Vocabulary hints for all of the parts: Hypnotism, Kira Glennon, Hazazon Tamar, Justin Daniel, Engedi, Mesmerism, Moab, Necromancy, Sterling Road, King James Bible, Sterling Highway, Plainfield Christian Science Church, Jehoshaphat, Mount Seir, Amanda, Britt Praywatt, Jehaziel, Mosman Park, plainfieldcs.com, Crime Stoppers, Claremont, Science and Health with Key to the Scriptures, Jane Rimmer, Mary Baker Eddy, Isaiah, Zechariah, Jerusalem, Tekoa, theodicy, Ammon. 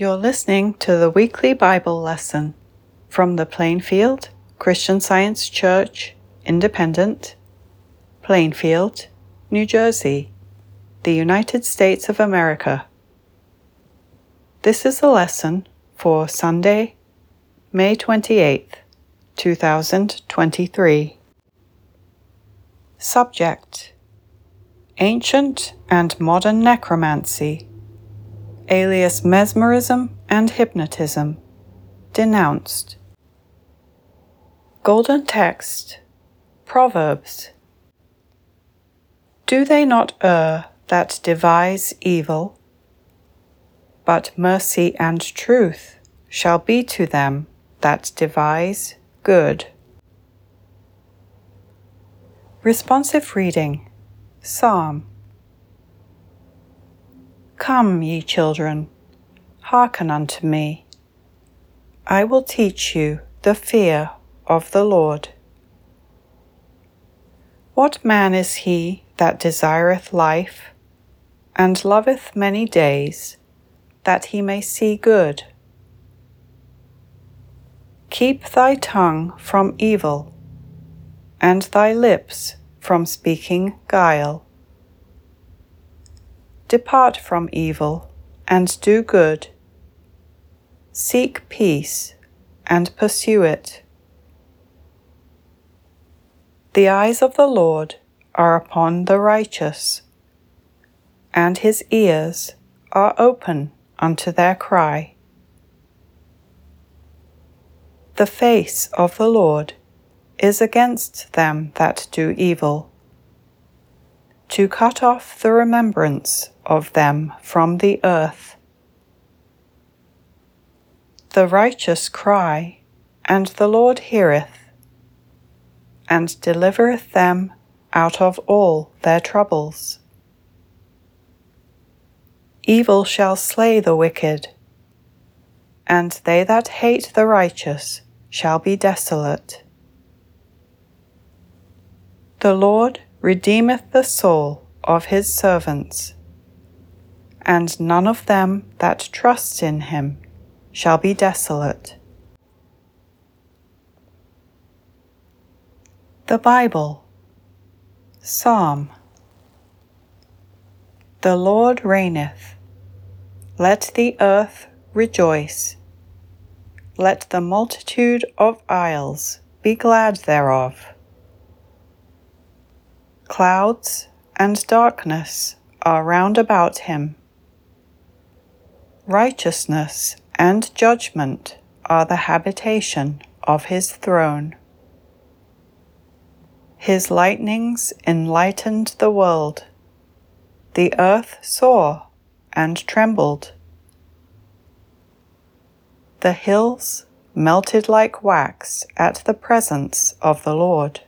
You're listening to the weekly Bible lesson from the Plainfield Christian Science Church, Independent, Plainfield, New Jersey, the United States of America. This is the lesson for Sunday, May 28th, 2023. Subject: Ancient and Modern Necromancy, alias Mesmerism and Hypnotism, denounced. Golden Text, Proverbs. Do they not err that devise evil? But mercy and truth shall be to them that devise good. Responsive reading, Psalm. Come, ye children, hearken unto me. I will teach you the fear of the Lord. What man is he that desireth life, and loveth many days, that he may see good? Keep thy tongue from evil, and thy lips from speaking guile. Depart from evil, and do good. Seek peace, and pursue it. The eyes of the Lord are upon the righteous, and his ears are open unto their cry. The face of the Lord is against them that do evil, to cut off the remembrance of them from the earth. The righteous cry, and the Lord heareth, and delivereth them out of all their troubles. Evil shall slay the wicked, and they that hate the righteous shall be desolate. The Lord redeemeth the soul of his servants, and none of them that trust in him shall be desolate. The Bible, Psalm. The Lord reigneth. Let the earth rejoice. Let the multitude of isles be glad thereof. Clouds and darkness are round about him. Righteousness and judgment are the habitation of his throne. His lightnings enlightened the world. The earth saw and trembled. The hills melted like wax at the presence of the Lord.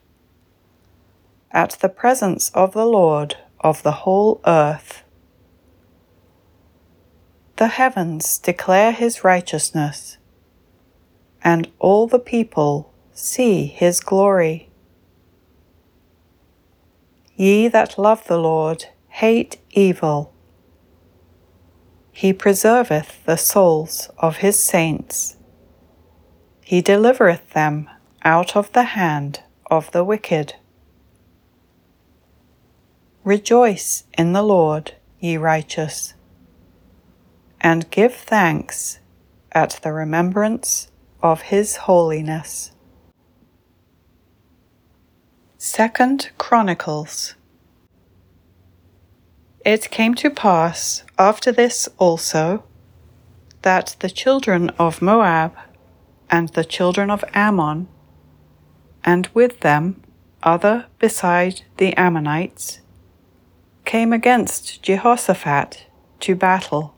At the presence of the Lord of the whole earth. The heavens declare his righteousness, and all the people see his glory. Ye that love the Lord hate evil. He preserveth the souls of his saints. He delivereth them out of the hand of the wicked. Rejoice in the Lord, ye righteous, and give thanks at the remembrance of his holiness. 2 Chronicles. It came to pass after this also, that the children of Moab and the children of Ammon, and with them other beside the Ammonites, came against Jehoshaphat to battle.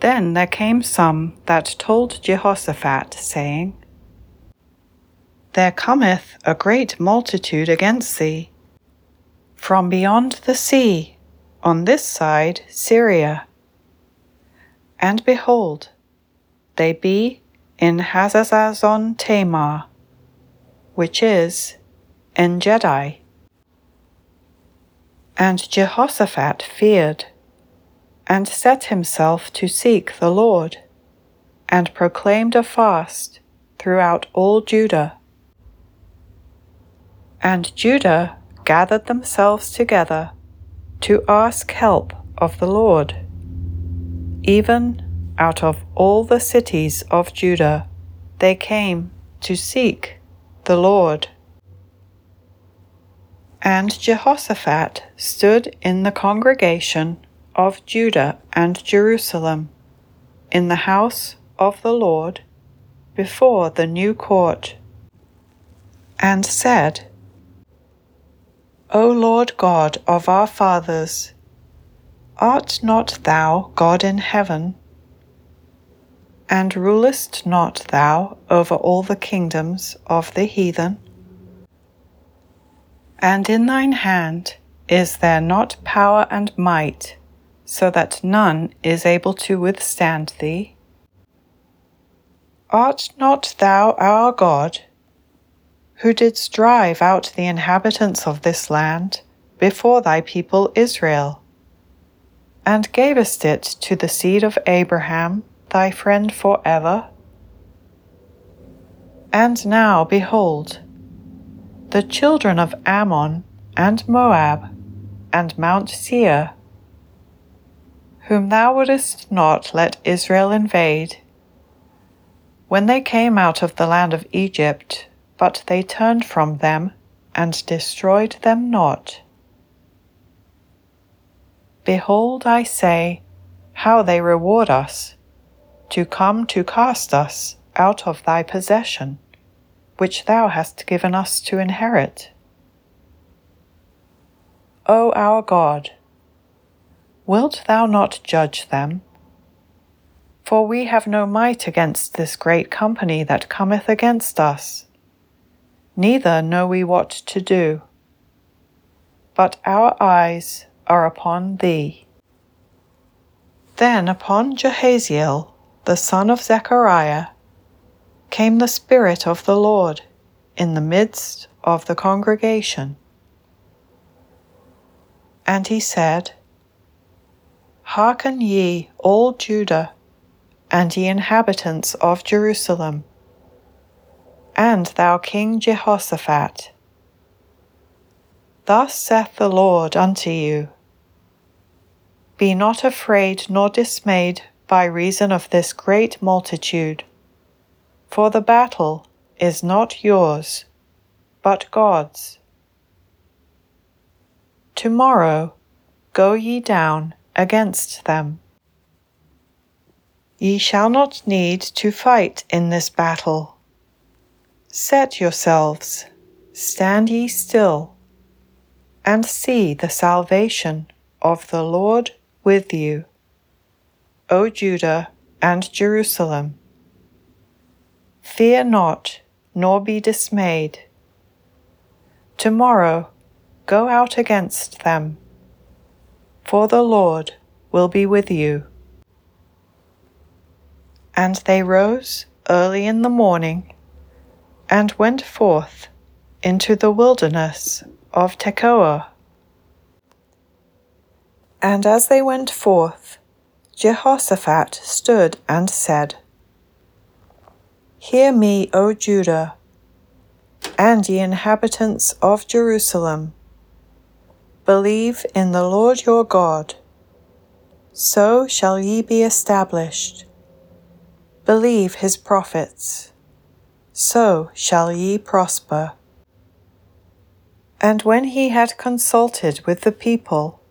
Then there came some that told Jehoshaphat, saying, There cometh a great multitude against thee, from beyond the sea, on this side Syria. And behold, they be in Hazazon Tamar, which is in Engedi. And Jehoshaphat feared, and set himself to seek the Lord, and proclaimed a fast throughout all Judah. And Judah gathered themselves together to ask help of the Lord, even out of all the cities of Judah they came to seek the Lord. And Jehoshaphat stood in the congregation of Judah and Jerusalem, in the house of the Lord, before the new court, and said, O Lord God of our fathers, art not thou God in heaven? And rulest not thou over all the kingdoms of the heathen? And in thine hand is there not power and might, so that none is able to withstand thee? Art not thou our God, who didst drive out the inhabitants of this land before thy people Israel, and gavest it to the seed of Abraham thy friend for ever? And now, behold, the children of Ammon and Moab and Mount Seir, whom thou wouldest not let Israel invade, when they came out of the land of Egypt, but they turned from them and destroyed them not. Behold, I say, how they reward us, to come to cast us out of thy possession, which thou hast given us to inherit. O our God, wilt thou not judge them? For we have no might against this great company that cometh against us, neither know we what to do. But our eyes are upon thee. Then upon Jehaziel, the son of Zechariah, came the Spirit of the Lord in the midst of the congregation. And he said, Hearken ye, all Judah, and ye inhabitants of Jerusalem, and thou King Jehoshaphat. Thus saith the Lord unto you, Be not afraid nor dismayed by reason of this great multitude, for the battle is not yours, but God's. Tomorrow go ye down against them. Ye shall not need to fight in this battle. Set yourselves, stand ye still, and see the salvation of the Lord with you, O Judah and Jerusalem. Fear not, nor be dismayed. Tomorrow go out against them, for the Lord will be with you. And they rose early in the morning, and went forth into the wilderness of Tekoa. And as they went forth, Jehoshaphat stood and said, Hear me, O Judah, and ye inhabitants of Jerusalem. Believe in the Lord your God, so shall ye be established. Believe his prophets, so shall ye prosper. And when he had consulted with the people,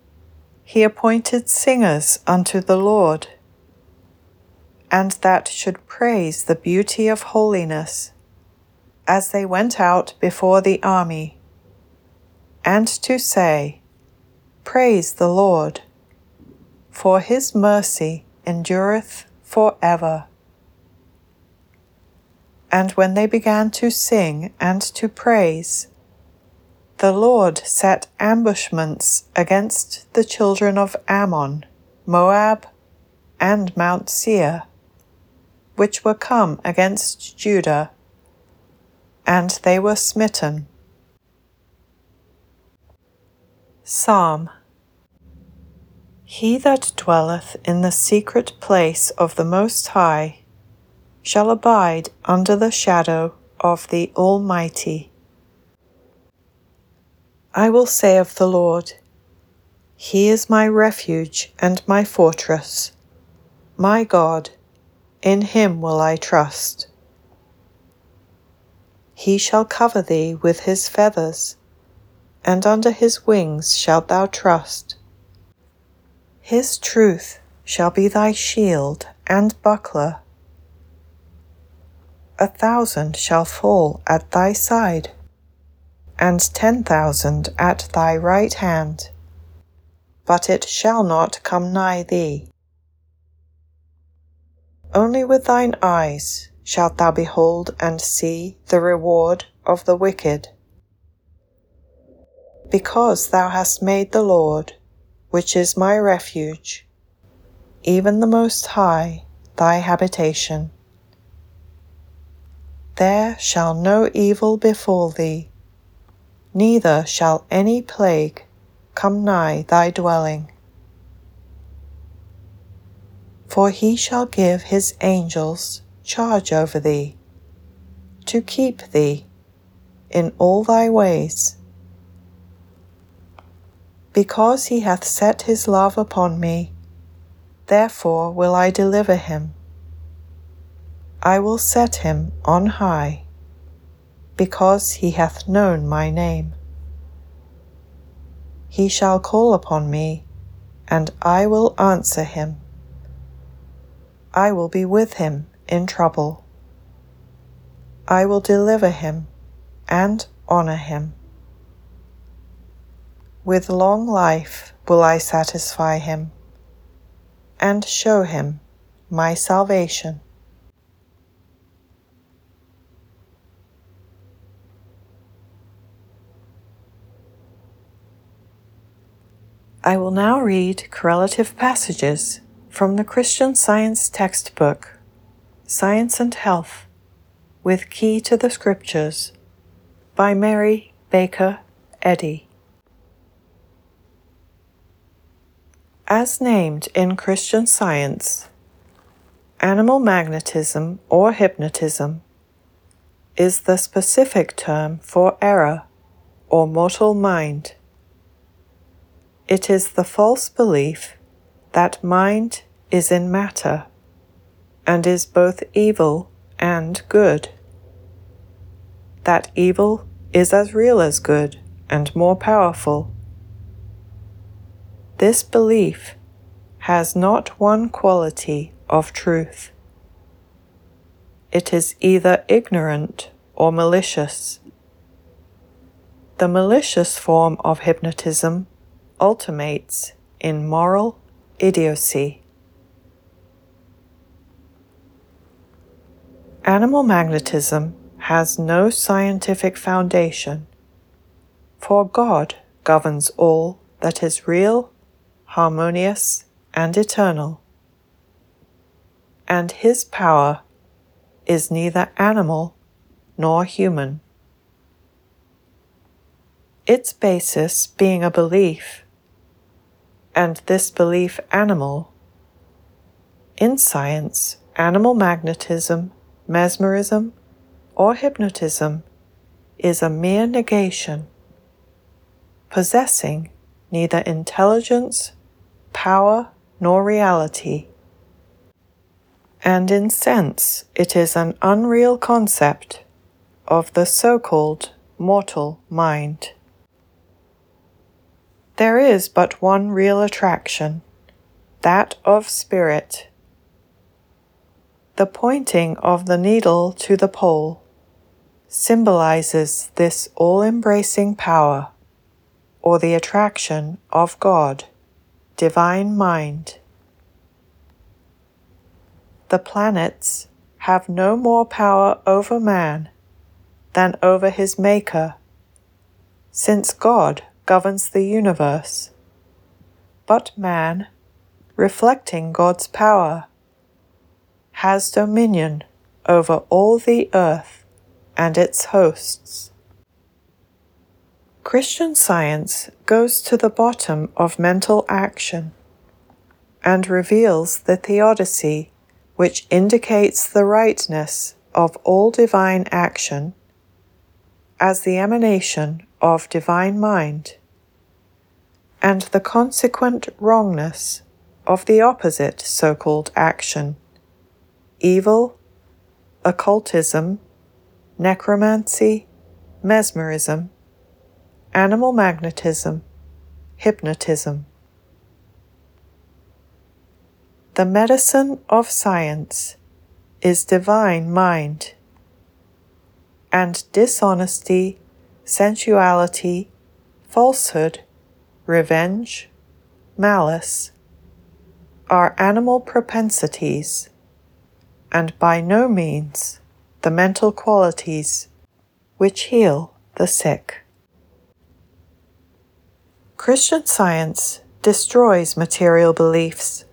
he appointed singers unto the Lord, and that should praise the beauty of holiness, as they went out before the army, and to say, Praise the Lord, for his mercy endureth for ever. And when they began to sing and to praise, the Lord set ambushments against the children of Ammon, Moab, and Mount Seir, which were come against Judah, and they were smitten. Psalm. He that dwelleth in the secret place of the Most High shall abide under the shadow of the Almighty. I will say of the Lord, He is my refuge and my fortress, my God, in Him will I trust. He shall cover thee with His feathers, and under His wings shalt thou trust. His truth shall be thy shield and buckler. 1,000 shall fall at thy side, and 10,000 at thy right hand, but it shall not come nigh thee. Only with thine eyes shalt thou behold and see the reward of the wicked. Because thou hast made the Lord, which is my refuge, even the Most High, thy habitation, there shall no evil befall thee, neither shall any plague come nigh thy dwelling. For he shall give his angels charge over thee, to keep thee in all thy ways. Because he hath set his love upon me, therefore will I deliver him. I will set him on high, because he hath known my name. He shall call upon me, and I will answer him. I will be with him in trouble. I will deliver him and honor him. With long life will I satisfy him, and show him my salvation. I will now read correlative passages from the Christian Science textbook, Science and Health with Key to the Scriptures, by Mary Baker Eddy. As named in Christian Science, animal magnetism or hypnotism is the specific term for error or mortal mind. It is the false belief that mind is in matter and is both evil and good, that evil is as real as good and more powerful. This belief has not one quality of truth. It is either ignorant or malicious. The malicious form of hypnotism ultimates in moral idiocy. Animal magnetism has no scientific foundation, for God governs all that is real, harmonious, and eternal, and His power is neither animal nor human. Its basis being a belief, and this belief animal. In science, animal magnetism, mesmerism, or hypnotism is a mere negation, possessing neither intelligence, power, nor reality, and in sense it is an unreal concept of the so-called mortal mind. There is but one real attraction, that of spirit, the pointing of the needle to the pole symbolizes this all-embracing power, or the attraction of God, divine mind. The planets have no more power over man than over his Maker, since God governs the universe, but man, reflecting God's power, has dominion over all the earth and its hosts. Christian Science goes to the bottom of mental action and reveals the theodicy, which indicates the rightness of all divine action as the emanation of divine mind, and the consequent wrongness of the opposite so-called action, evil, occultism, necromancy, mesmerism, animal magnetism, hypnotism. The medicine of science is divine mind, and dishonesty, sensuality, falsehood, revenge, malice, are animal propensities, and by no means the mental qualities which heal the sick. Christian Science destroys material beliefs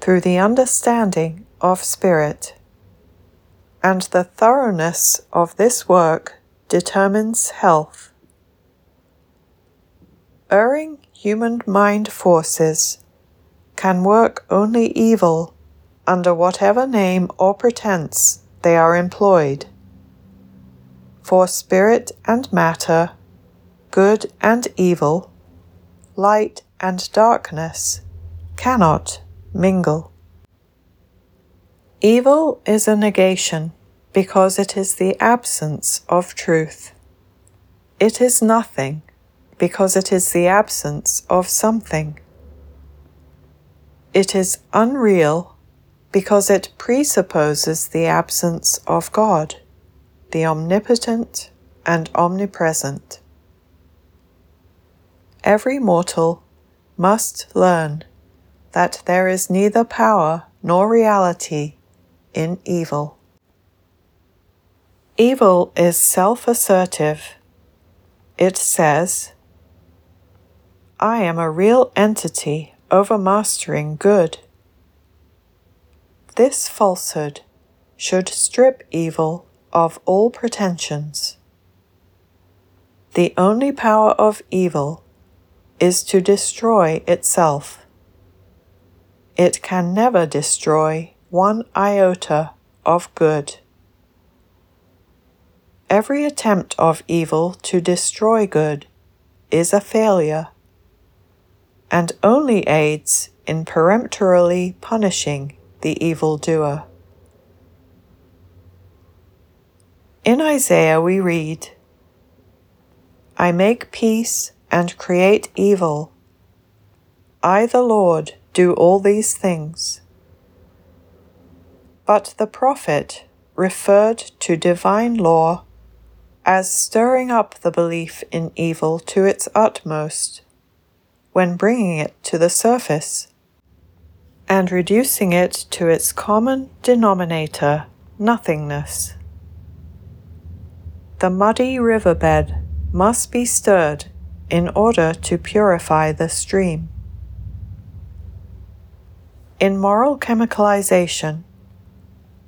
through the understanding of spirit, and the thoroughness of this work determines health. Erring human mind forces can work only evil under whatever name or pretense they are employed, for spirit and matter, good and evil, light and darkness cannot mingle. Evil is a negation because it is the absence of truth. It is nothing because it is the absence of something. It is unreal because it presupposes the absence of God, the omnipotent and omnipresent. Every mortal must learn that there is neither power nor reality in evil. Evil is self-assertive. It says, "I am a real entity overmastering good." This falsehood should strip evil of all pretensions. The only power of evil is to destroy itself. It can never destroy one iota of good. Every attempt of evil to destroy good is a failure, and only aids in peremptorily punishing the evildoer. In Isaiah we read, "I make peace and create evil. I, the Lord, do all these things." But the prophet referred to divine law as stirring up the belief in evil to its utmost when bringing it to the surface, and reducing it to its common denominator, nothingness. The muddy riverbed must be stirred in order to purify the stream. In moral chemicalization,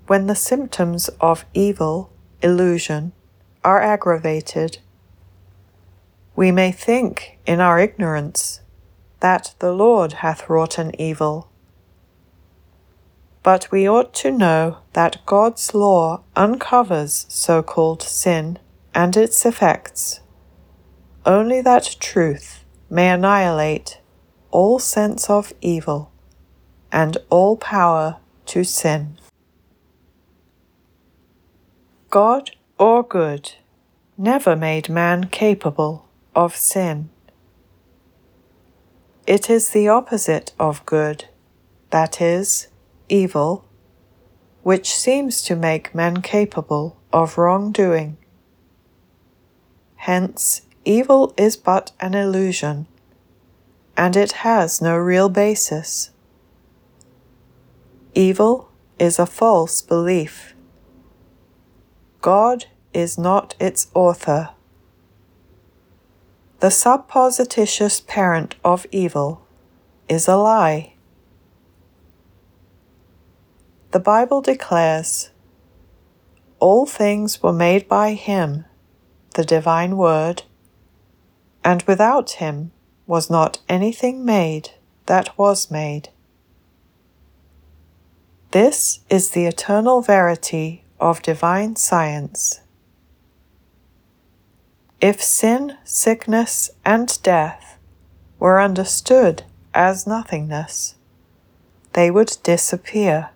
when the symptoms of evil, illusion, are aggravated, we may think in our ignorance that the Lord hath wrought an evil. But we ought to know that God's law uncovers so-called sin and its effects, only that truth may annihilate all sense of evil and all power to sin. God or good never made man capable of sin. It is the opposite of good, that is, evil, which seems to make men capable of wrongdoing. Hence, evil is but an illusion, and it has no real basis. Evil is a false belief. God is not its author. The supposititious parent of evil is a lie. The Bible declares, "All things were made by Him, the divine Word, and without Him was not anything made that was made." This is the eternal verity of divine science. If sin, sickness, and death were understood as nothingness, they would disappear.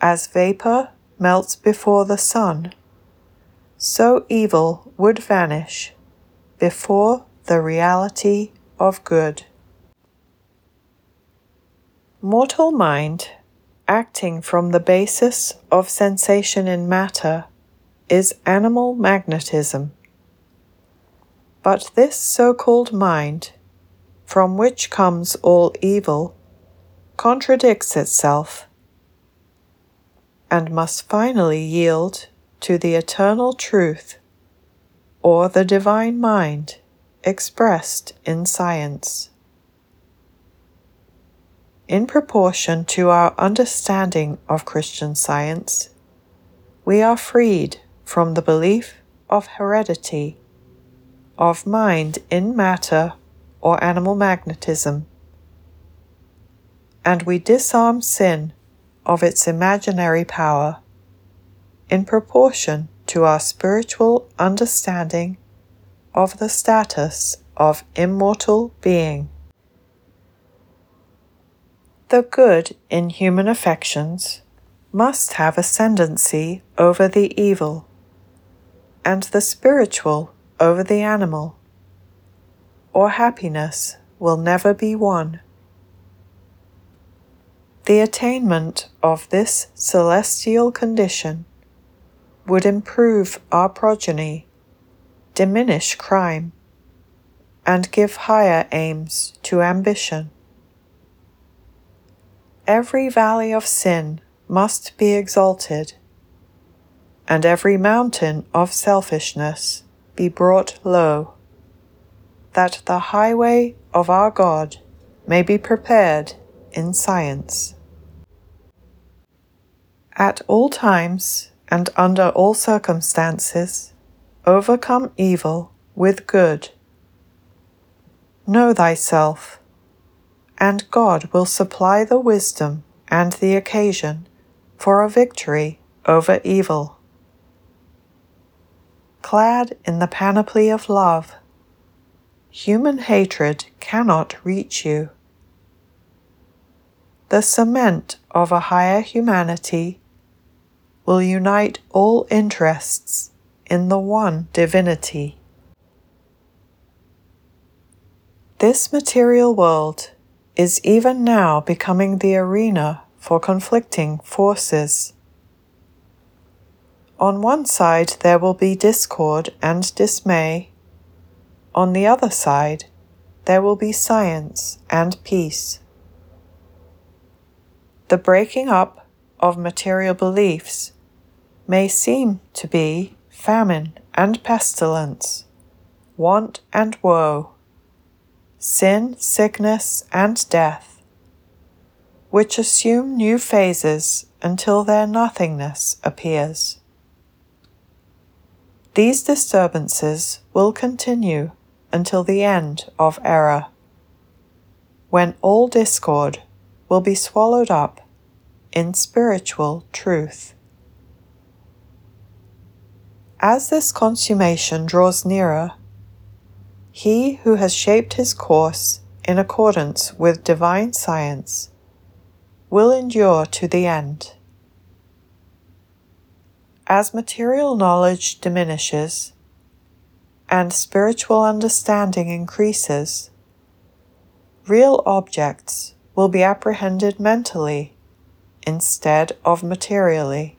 As vapor melts before the sun, so evil would vanish before the reality of good. Mortal mind, acting from the basis of sensation in matter, is animal magnetism. But this so-called mind, from which comes all evil, contradicts itself, and must finally yield to the eternal truth, or the divine mind expressed in science. In proportion to our understanding of Christian Science, we are freed from the belief of heredity, of mind in matter or animal magnetism, and we disarm sin of its imaginary power in proportion to our spiritual understanding of the status of immortal being. The good in human affections must have ascendancy over the evil, and the spiritual over the animal, or happiness will never be won. The attainment of this celestial condition would improve our progeny, diminish crime, and give higher aims to ambition. Every valley of sin must be exalted, and every mountain of selfishness be brought low, that the highway of our God may be prepared in science. At all times and under all circumstances, overcome evil with good. Know thyself, and God will supply the wisdom and the occasion for a victory over evil. Clad in the panoply of love, human hatred cannot reach you. The cement of a higher humanity will unite all interests in the one divinity. This material world is even now becoming the arena for conflicting forces. On one side there will be discord and dismay, on the other side there will be science and peace. The breaking up of material beliefs may seem to be famine and pestilence, want and woe, sin, sickness, and death, which assume new phases until their nothingness appears. These disturbances will continue until the end of error, when all discord will be swallowed up in spiritual truth. As this consummation draws nearer, he who has shaped his course in accordance with divine science will endure to the end. As material knowledge diminishes and spiritual understanding increases, real objects will be apprehended mentally instead of materially.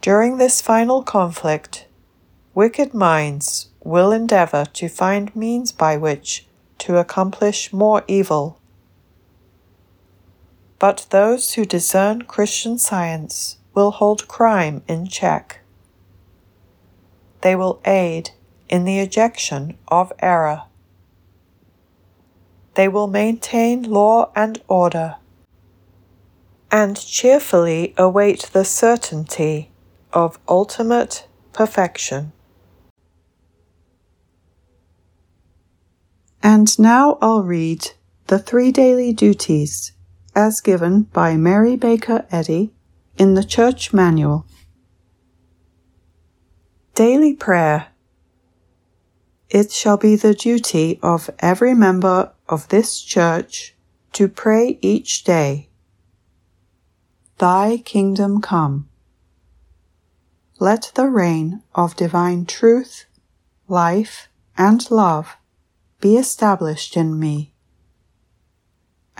During this final conflict, wicked minds will endeavor to find means by which to accomplish more evil. But those who discern Christian Science will hold crime in check. They will aid in the ejection of error. They will maintain law and order, and cheerfully await the certainty of ultimate perfection. And now I'll read The Three Daily Duties, as given by Mary Baker Eddy in the Church Manual. Daily Prayer. It shall be the duty of every member of this church to pray each day. Thy kingdom come. Let the reign of divine truth, life, and love be established in me,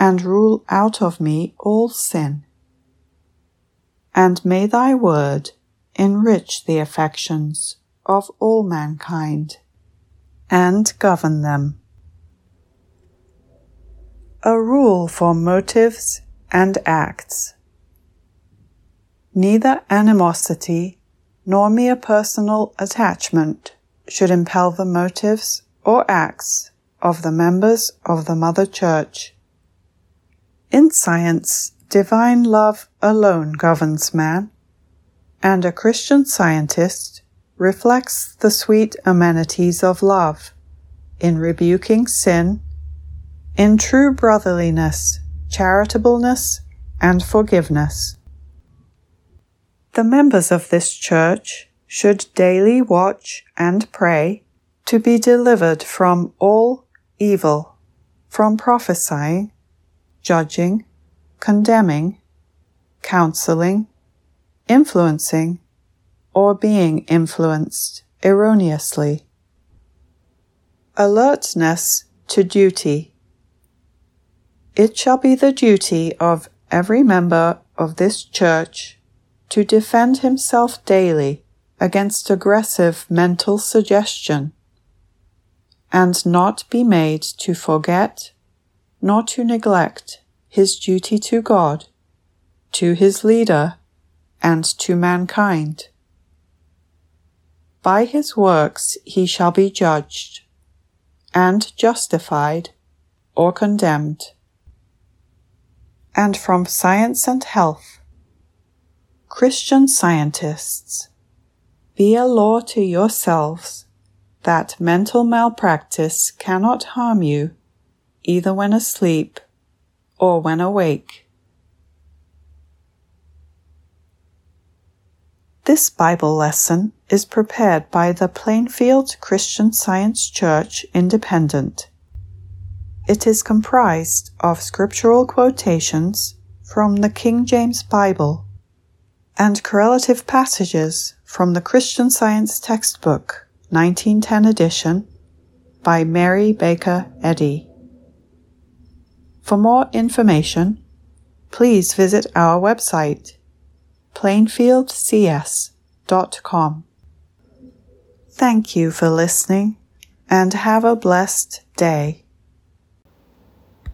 and rule out of me all sin. And may thy word enrich the affections of all mankind, and govern them. A rule for motives and acts. Neither animosity nor mere personal attachment should impel the motives or acts of the members of the Mother Church. In science, divine love alone governs man, and a Christian scientist reflects the sweet amenities of love in rebuking sin, in true brotherliness, charitableness, and forgiveness. The members of this church should daily watch and pray to be delivered from all evil, from prophesying, judging, condemning, counseling, influencing, or being influenced erroneously. Alertness to duty. It shall be the duty of every member of this church to defend himself daily against aggressive mental suggestion, and not be made to forget nor to neglect his duty to God, to his leader, and to mankind. By his works he shall be judged, and justified, or condemned. And from Science and Health. Christian scientists, be a law to yourselves that mental malpractice cannot harm you, either when asleep or when awake. This Bible lesson is prepared by the Plainfield Christian Science Church Independent. It is comprised of scriptural quotations from the King James Bible and correlative passages from the Christian Science Textbook, 1910 edition, by Mary Baker Eddy. For more information, please visit our website, plainfieldcs.com. Thank you for listening, and have a blessed day.